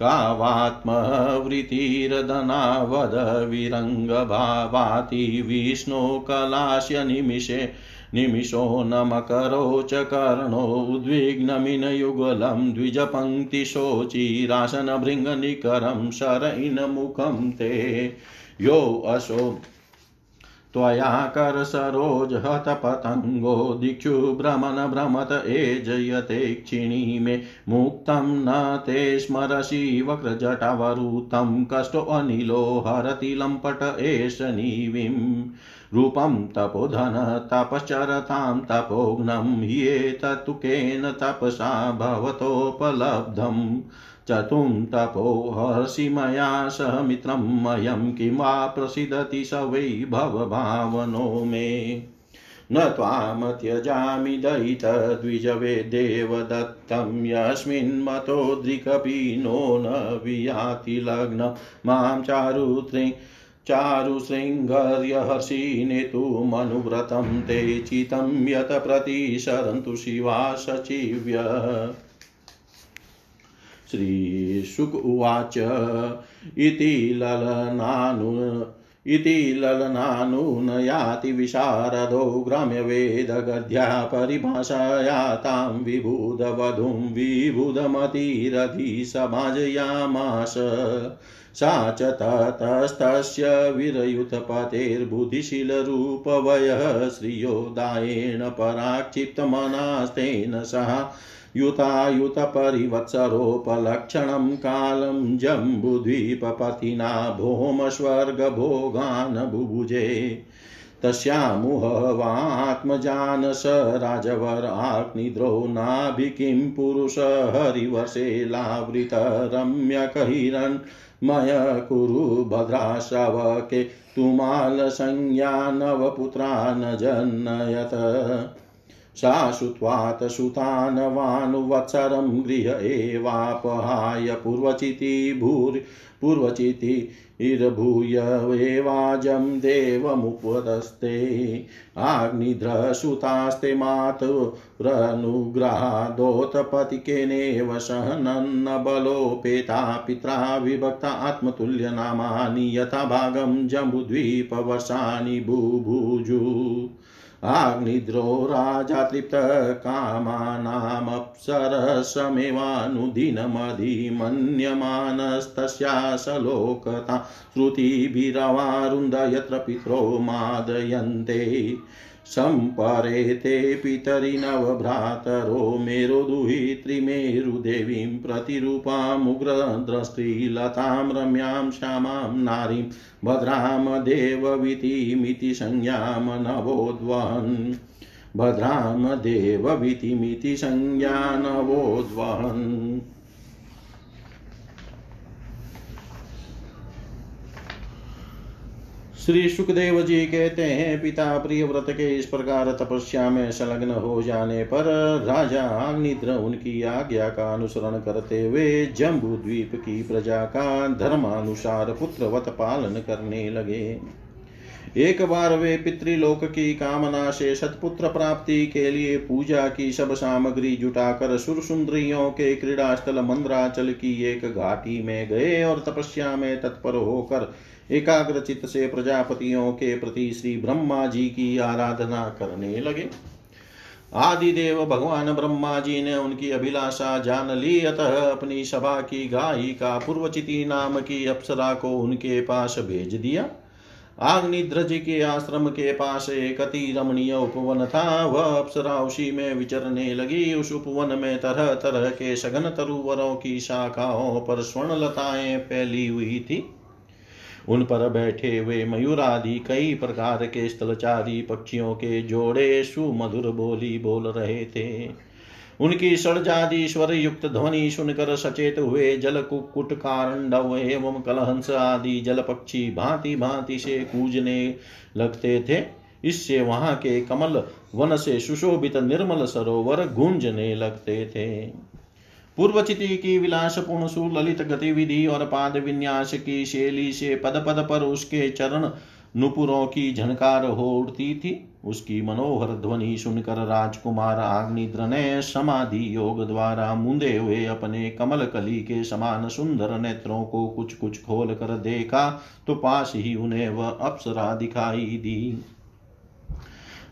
कावात्मवृतिरदनावद विरङ्गभावाति विष्णो कलास्य निमिषे निमिषो नमकरो च कर्णो उद्विग्नमिनयुगलं द्विजपङ्क्तिशोचिरासनभृङ्गनिकरं शरइनमुखं ते यो असो त्वयाकरसरोज हतपतङ्गो दिक्षु भ्रमन् भ्रमत एजयते क्षिणी मे मुक्तं न ते स्मरसि वक्रजटावरुतं कष्टोऽनिलो हरति लम्पट एष नीविम् रूपं तपोधन तपश्चरतां तपोग्नं ह्येतत्तु केन तपसा भवतोपलब्धं चतुं तपो हर्षि मया सह मित्रं मयं किमा प्रसीदति स वै भवभावनो मे न त्वां त्यजामि दयित द्विजवे देवदत्तं यस्मिन् मतोद्रिकपि नो न वियाति लग्नं मां चारुत्रि चारुशृङ्गर्य हर्षिने तु मनुव्रतं ते चितं यत प्रतिशरन्तु शिवा सचिव्य श्रीशुक उवाच इति ललनानु इति ललनानुनयाति विशारदो ग्राम्य वेदगद्या परिभाषया तां विबुधवधूं विबुधमतिरधि समाजयामास सा च ततस्तस्य विरयुतपतेर्बुद्धिशीलरूपवयः श्रियो दायेन पराक्षिप्तमनास्तेन सह युतायुतपरिवत्सरोपलक्षणं कालं जम्बुद्वीपपतिना भौमस्वर्गभोगान् बुभुजे तस्यामुह वात्मजान स राजवर आग्निद्रो नाभि किं पुरुष हरिवशे लावृत रम्यकहिरन् मय कुरु भद्राशवके तुमाल संज्ञा नवपुत्रा न जनयत सा सुत्वात सुतान वानुवत्सरं गृह एवापहाय पूर्वचिति भूरि पूर्वचिति इर्भूय एवाजं देवमुपदस्ते आग्निद्रसुतास्ते मातुरनुग्रहादोत्पतिकेनेव सहनन्न बलोपेता पित्रा विभक्ता आत्मतुल्यनामानि यथा भागं जम्बुद्वीपवशानि बुभुजु आग्निद्रो राजा तृप्तकामानामप्सरसमेवानुदिनमधिमन्यमानस्तस्या सलोकता श्रुतिभिरवारुन्द यत्र पित्रो मादयन्ते सम्परेते पितरि नवभ्रातरो मेरुदुहित्री मेरुदेवीं प्रतिरूपामुग्रद्रष्टिलतां रम्यां श्यामां नारीं भद्रां देववीतिमिति संज्ञां नवोद्वहन् भद्रां देववीतिमिति संज्ञां नवोद्वहन् श्री सुखदेव जी कहते हैं, पिता प्रियव्रत के इस प्रकार तपस्या में संलग्न हो जाने पर राजा आग्निद्र उनकी आज्ञा का अनुसरण करते हुए जम्बूद्वीप की प्रजा का धर्मानुसार पुत्रवत पालन करने लगे। एक बार वे पितृलोक की कामना से सत्पुत्र प्राप्ति के लिए पूजा की सब सामग्री जुटाकर सुरसुंदरियों के क्रीड़ा स्थल मंद्राचल की एक घाटी में गए और तपस्या में तत्पर होकर एकाग्रचित से प्रजापतियों के प्रति श्री ब्रह्मा जी की आराधना करने लगे। आदिदेव भगवान ब्रह्मा जी ने उनकी अभिलाषा जान ली, अतः अपनी सभा की गायिका पूर्वचिति नाम की अप्सरा को उनके पास भेज दिया। आग्निध्रज के आश्रम के पास एक अति रमणीय उपवन था। वह अप्सरा उसी में विचरने लगी। उस उपवन में तरह तरह के सघन तरुवरों की शाखाओं पर स्वर्णलताएं फैली हुई थी। उन पर बैठे हुए मयूर आदि कई प्रकार के स्थलचारी पक्षियों के जोड़े सुमधुर बोली बोल रहे थे। उनकी षड्जादी स्वर युक्त ध्वनि सुनकर सचेत हुए जल कुक्कुट, कारंडव एवं कलहंस आदि जल पक्षी भांति भांति से कूजने लगते थे। इससे वहां के कमल वन से सुशोभित निर्मल सरोवर गूंजने लगते थे। पूर्वचिति की विलासपूर्ण सुललित गतिविधि और पाद विन्यास की शैली से पद पद पर उसके चरण नुपुरों की झनकार हो उठती थी। उसकी मनोहर ध्वनि सुनकर राजकुमार आग्निद्र ने समाधि योग द्वारा मुंदे हुए अपने कमल कली के समान सुंदर नेत्रों को कुछ कुछ खोल कर देखा तो पास ही उन्हें वह अप्सरा दिखाई दी।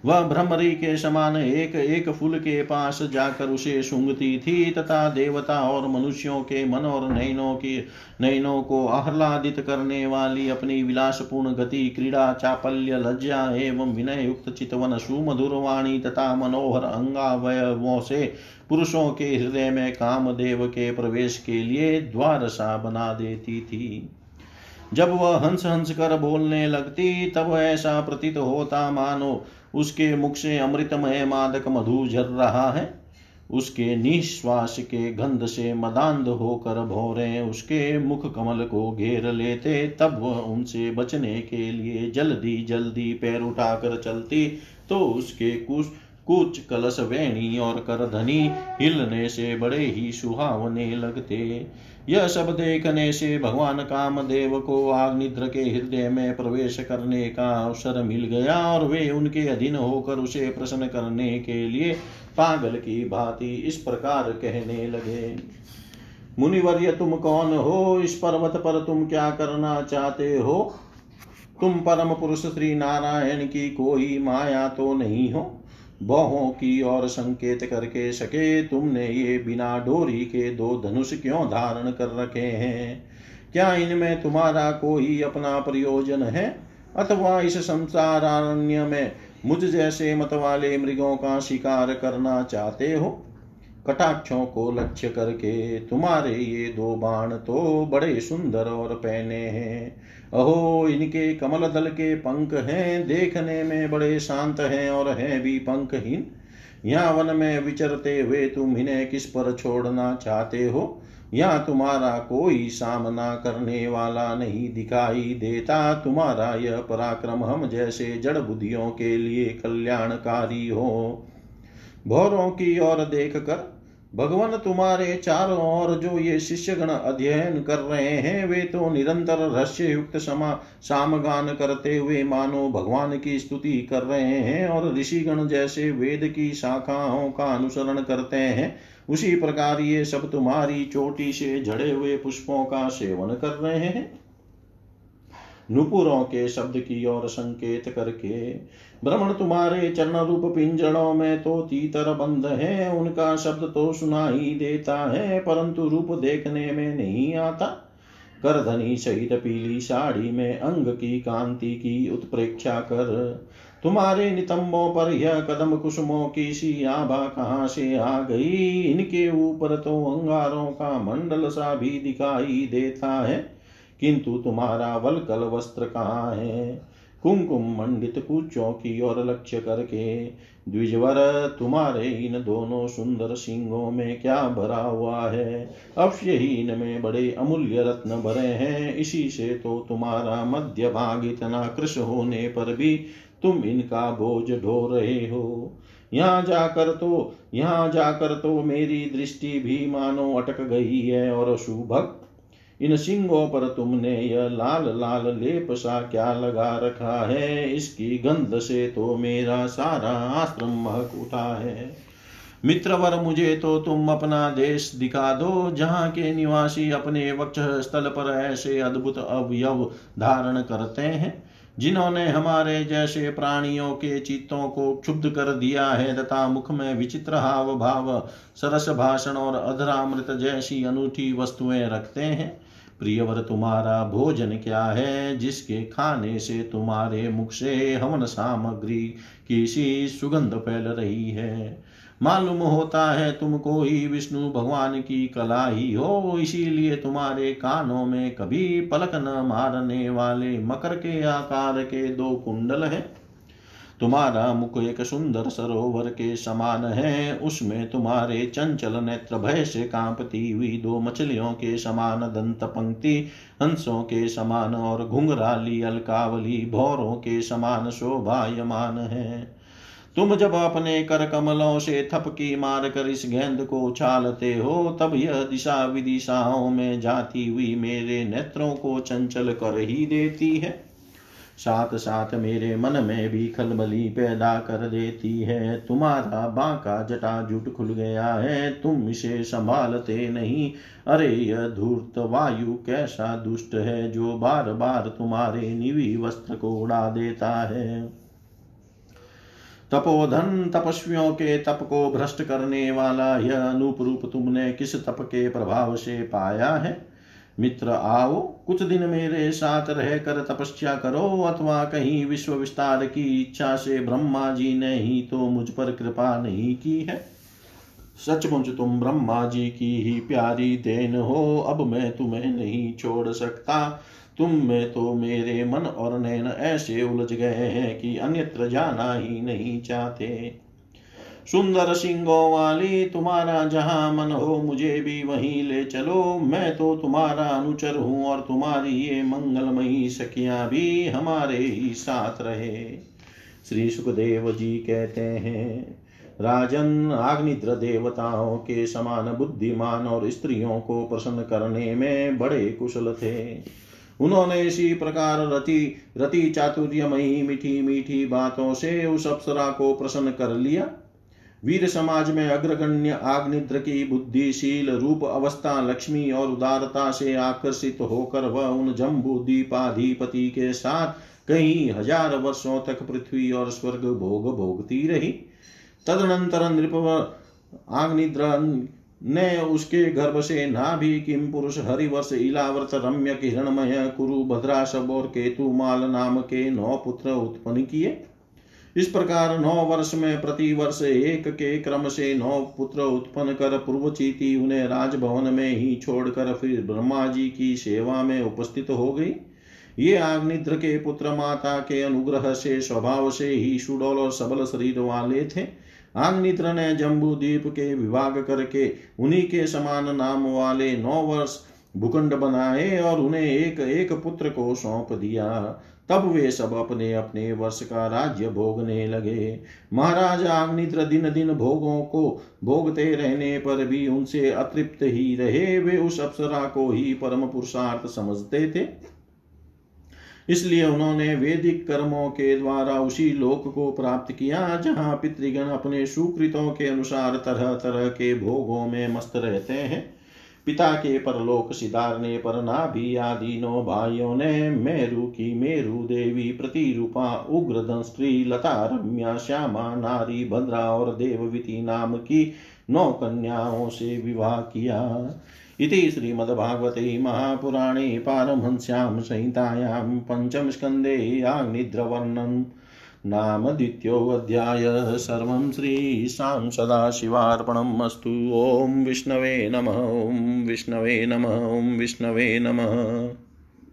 वह भ्रमरी के समान एक एक फूल के पास जाकर उसे सूंघती थी तथा देवता और मनुष्यों के मन और नयनों की नयनों को आह्लादित करने वाली अपनी विलासपूर्ण गति, क्रीड़ा, चापल्य, लज्जा एवं विनय युक्त चितवन, सुमधुर वाणी तथा मनोहर अंगावयवों से पुरुषों के हृदय में कामदेव के प्रवेश के लिए द्वार सा बना देती थी। जब वह हंस हंस कर बोलने लगती तब ऐसा प्रतीत होता मानो उसके मुख से अमृतमय मादक मधु झर रहा है। उसके निश्वास के गंध से मदान्ध होकर भौरें उसके मुख कमल को घेर लेते। तब वह उनसे बचने के लिए जल्दी जल्दी पैर उठाकर चलती तो उसके कुछ कुछ कलश, वेणी और करधनी हिलने से बड़े ही सुहावने लगते। यह सब देखने से भगवान कामदेव को आग्निद्र के हृदय में प्रवेश करने का अवसर मिल गया और वे उनके अधीन होकर उसे प्रसन्न करने के लिए पागल की भांति इस प्रकार कहने लगे। मुनिवर्य, तुम कौन हो? इस पर्वत पर तुम क्या करना चाहते हो? तुम परम पुरुष श्री नारायण की कोई माया तो नहीं हो? बाहों की ओर संकेत करके सके तुमने ये बिना डोरी के दो धनुष क्यों धारण कर रखे हैं? क्या इनमें तुम्हारा कोई अपना प्रयोजन है? अथवा इस संसारारण्य में मुझ जैसे मत वाले मृगों का शिकार करना चाहते हो? कटाक्षों को लक्ष्य करके तुम्हारे ये दो बाण तो बड़े सुंदर और पैने हैं। अहो, इनके कमल दल के पंख हैं, देखने में बड़े शांत हैं और हैं भी पंखहीन। यहाँ वन में विचरते हुए तुम इन्हें किस पर छोड़ना चाहते हो? यहाँ तुम्हारा कोई सामना करने वाला नहीं दिखाई देता। तुम्हारा यह पराक्रम हम जैसे जड़ बुद्धियों के लिए कल्याणकारी हो। भौरों की ओर देख कर भगवान, तुम्हारे चारों ओर जो ये शिष्यगण अध्ययन कर रहे हैं वे तो निरंतर रहस्य युक्त समा सामगान करते हुए मानो भगवान की स्तुति कर रहे हैं और ऋषिगण जैसे वेद की शाखाओं का अनुसरण करते हैं उसी प्रकार ये सब तुम्हारी चोटी से झड़े हुए पुष्पों का सेवन कर रहे हैं। नुपुरों के शब्द की ओर संकेत करके, ब्रह्मण, तुम्हारे चरण रूप पिंजड़ों में तो तीतर बंद है। उनका शब्द तो सुना ही देता है परंतु रूप देखने में नहीं आता। करधनी सहित पीली साड़ी में अंग की कांति की उत्प्रेक्षा कर, तुम्हारे नितंबों पर यह कदम कुसुमों की सी आभा कहाँ से आ गई? इनके ऊपर तो अंगारों का मंडल सा भी दिखाई देता है किंतु तुम्हारा वलकल वस्त्र कहाँ है? कुमकुम मंडित कूचों की ओर लक्ष्य करके, द्विजवर, तुम्हारे इन दोनों सुंदर सिंगों में क्या भरा हुआ है? अवश्य ही इनमें बड़े अमूल्य रत्न भरे हैं। इसी से तो तुम्हारा मध्य भाग इतना कृश होने पर भी तुम इनका बोझ ढो रहे हो। यहाँ जाकर तो यहाँ जाकर तो मेरी दृष्टि भी मानो अटक गई है। और शुभक, इन सिंगों पर तुमने यह लाल लाल लेप सा क्या लगा रखा है, इसकी गंध से तो मेरा सारा आश्रम महक उठा है। मित्रवर मुझे तो तुम अपना देश दिखा दो, जहाँ के निवासी अपने वक्षस्थल पर ऐसे अद्भुत अवयव धारण करते हैं जिन्होंने हमारे जैसे प्राणियों के चित्तों को क्षुब्ध कर दिया है, तथा मुख में विचित्र हाव भाव, सरस भाषण और अधरामृत जैसी अनूठी वस्तुएं रखते हैं। प्रियवर तुम्हारा भोजन क्या है, जिसके खाने से तुम्हारे मुख से हवन सामग्री की सी सुगंध फैल रही है। मालूम होता है तुमको ही विष्णु भगवान की कला ही हो, इसीलिए तुम्हारे कानों में कभी पलक न मारने वाले मकर के आकार के दो कुंडल हैं। तुम्हारा मुख एक सुंदर सरोवर के समान है, उसमें तुम्हारे चंचल नेत्र भय से कांपती हुई दो मछलियों के समान दंत पंक्ति हंसों के समान और घुंघराली अलकावली भौरों के समान शोभायमान है। तुम जब अपने कर कमलों से थपकी मारकर इस गेंद को उछालते हो, तब यह दिशा विदिशाओं में जाती हुई मेरे नेत्रों को चंचल कर ही देती है, साथ साथ मेरे मन में भी खलबली पैदा कर देती है। तुम्हारा बांका जटाजुट खुल गया है, तुम इसे संभालते नहीं। अरे यह धूर्त वायु कैसा दुष्ट है, जो बार बार तुम्हारे निवी वस्त्र को उड़ा देता है। तपोधन तपस्वियों के तप को भ्रष्ट करने वाला यह अनूप रूप तुमने किस तप के प्रभाव से पाया है। मित्र आओ, कुछ दिन मेरे साथ रहकर तपस्या करो, अथवा कहीं विश्व विस्तार की इच्छा से ब्रह्मा जी ने ही तो मुझ पर कृपा नहीं की है। सचमुच तुम ब्रह्मा जी की ही प्यारी देन हो, अब मैं तुम्हें नहीं छोड़ सकता। तुम में तो मेरे मन और नैन ऐसे उलझ गए हैं कि अन्यत्र जाना ही नहीं चाहते। सुंदर सिंगों वाली, तुम्हारा जहाँ मन हो मुझे भी वहीं ले चलो। मैं तो तुम्हारा अनुचर हूँ और तुम्हारी ये मंगलमयी सखियाँ भी हमारे ही साथ रहे। श्री सुखदेव जी कहते हैं, राजन, आग्निद्र देवताओं के समान बुद्धिमान और स्त्रियों को प्रसन्न करने में बड़े कुशल थे। उन्होंने इसी प्रकार रति रति चातुर्यमयी मीठी मीठी बातों से उस अप्सरा को प्रसन्न कर लिया। वीर समाज में अग्रगण्य आग्निद्र की बुद्धिशील रूप अवस्था, लक्ष्मी और उदारता से आकर्षित होकर वह उन जम्बूद्वीपाधिपति के साथ कई हजार वर्षों तक पृथ्वी और स्वर्ग भोग भोगती रही। तदनंतर नृप आग्निद्र ने उसके गर्भ से नाभि किम पुरुष हरिवर्ष इलावर्त रम्य किरणमय कुरु भद्राशभ और केतुमाल नाम के नौ पुत्र उत्पन्न किए। इस प्रकार नौ वर्ष में प्रतिवर्ष एक के क्रम से नौ पुत्र उत्पन्न कर पूर्वचीति उन्हें राजभवन में ही छोड़कर फिर ब्रह्मा जी की सेवा में उपस्थित हो गई। ये आग्निद्र के पुत्र माता के अनुग्रह से स्वभाव से ही सुडौल और सबल शरीर वाले थे। आग्निद्र ने जम्बूद्वीप के विभाग करके उन्हीं के समान नाम वाले नौ वर्ष भूखंड बनाए और उन्हें एक एक पुत्र को सौंप दिया। तब वे सब अपने अपने वर्ष का राज्य भोगने लगे। महाराज आग्निद्र दिन दिन भोगों को भोगते रहने पर भी उनसे अतृप्त ही रहे। वे उस अप्सरा को ही परम पुरुषार्थ समझते थे, इसलिए उन्होंने वैदिक कर्मों के द्वारा उसी लोक को प्राप्त किया जहाँ पितृगण अपने सुकृतों के अनुसार तरह तरह के भोगों में मस्त रहते हैं। पिता के परलोक सिधारने पर नाभि आदि नौ भाइयों ने मेरु की मेरु देवी प्रतिरूपा उग्रदंस्त्री लता रम्या श्यामा नारी भद्रा और देववीति नाम की नौ कन्याओं से विवाह किया। इति श्रीमद्भागवते महापुराणे पारमहंस्यां संहितायां पंचम स्कंदे आग्निद्रवर्णनं नाम द्वितीयोऽध्यायः। सर्वं श्रीशां सदाशिवार्पणम् अस्तु। ओं विष्णवे नमः। ओं विष्णवे नमः। ओं विष्णवे नमः।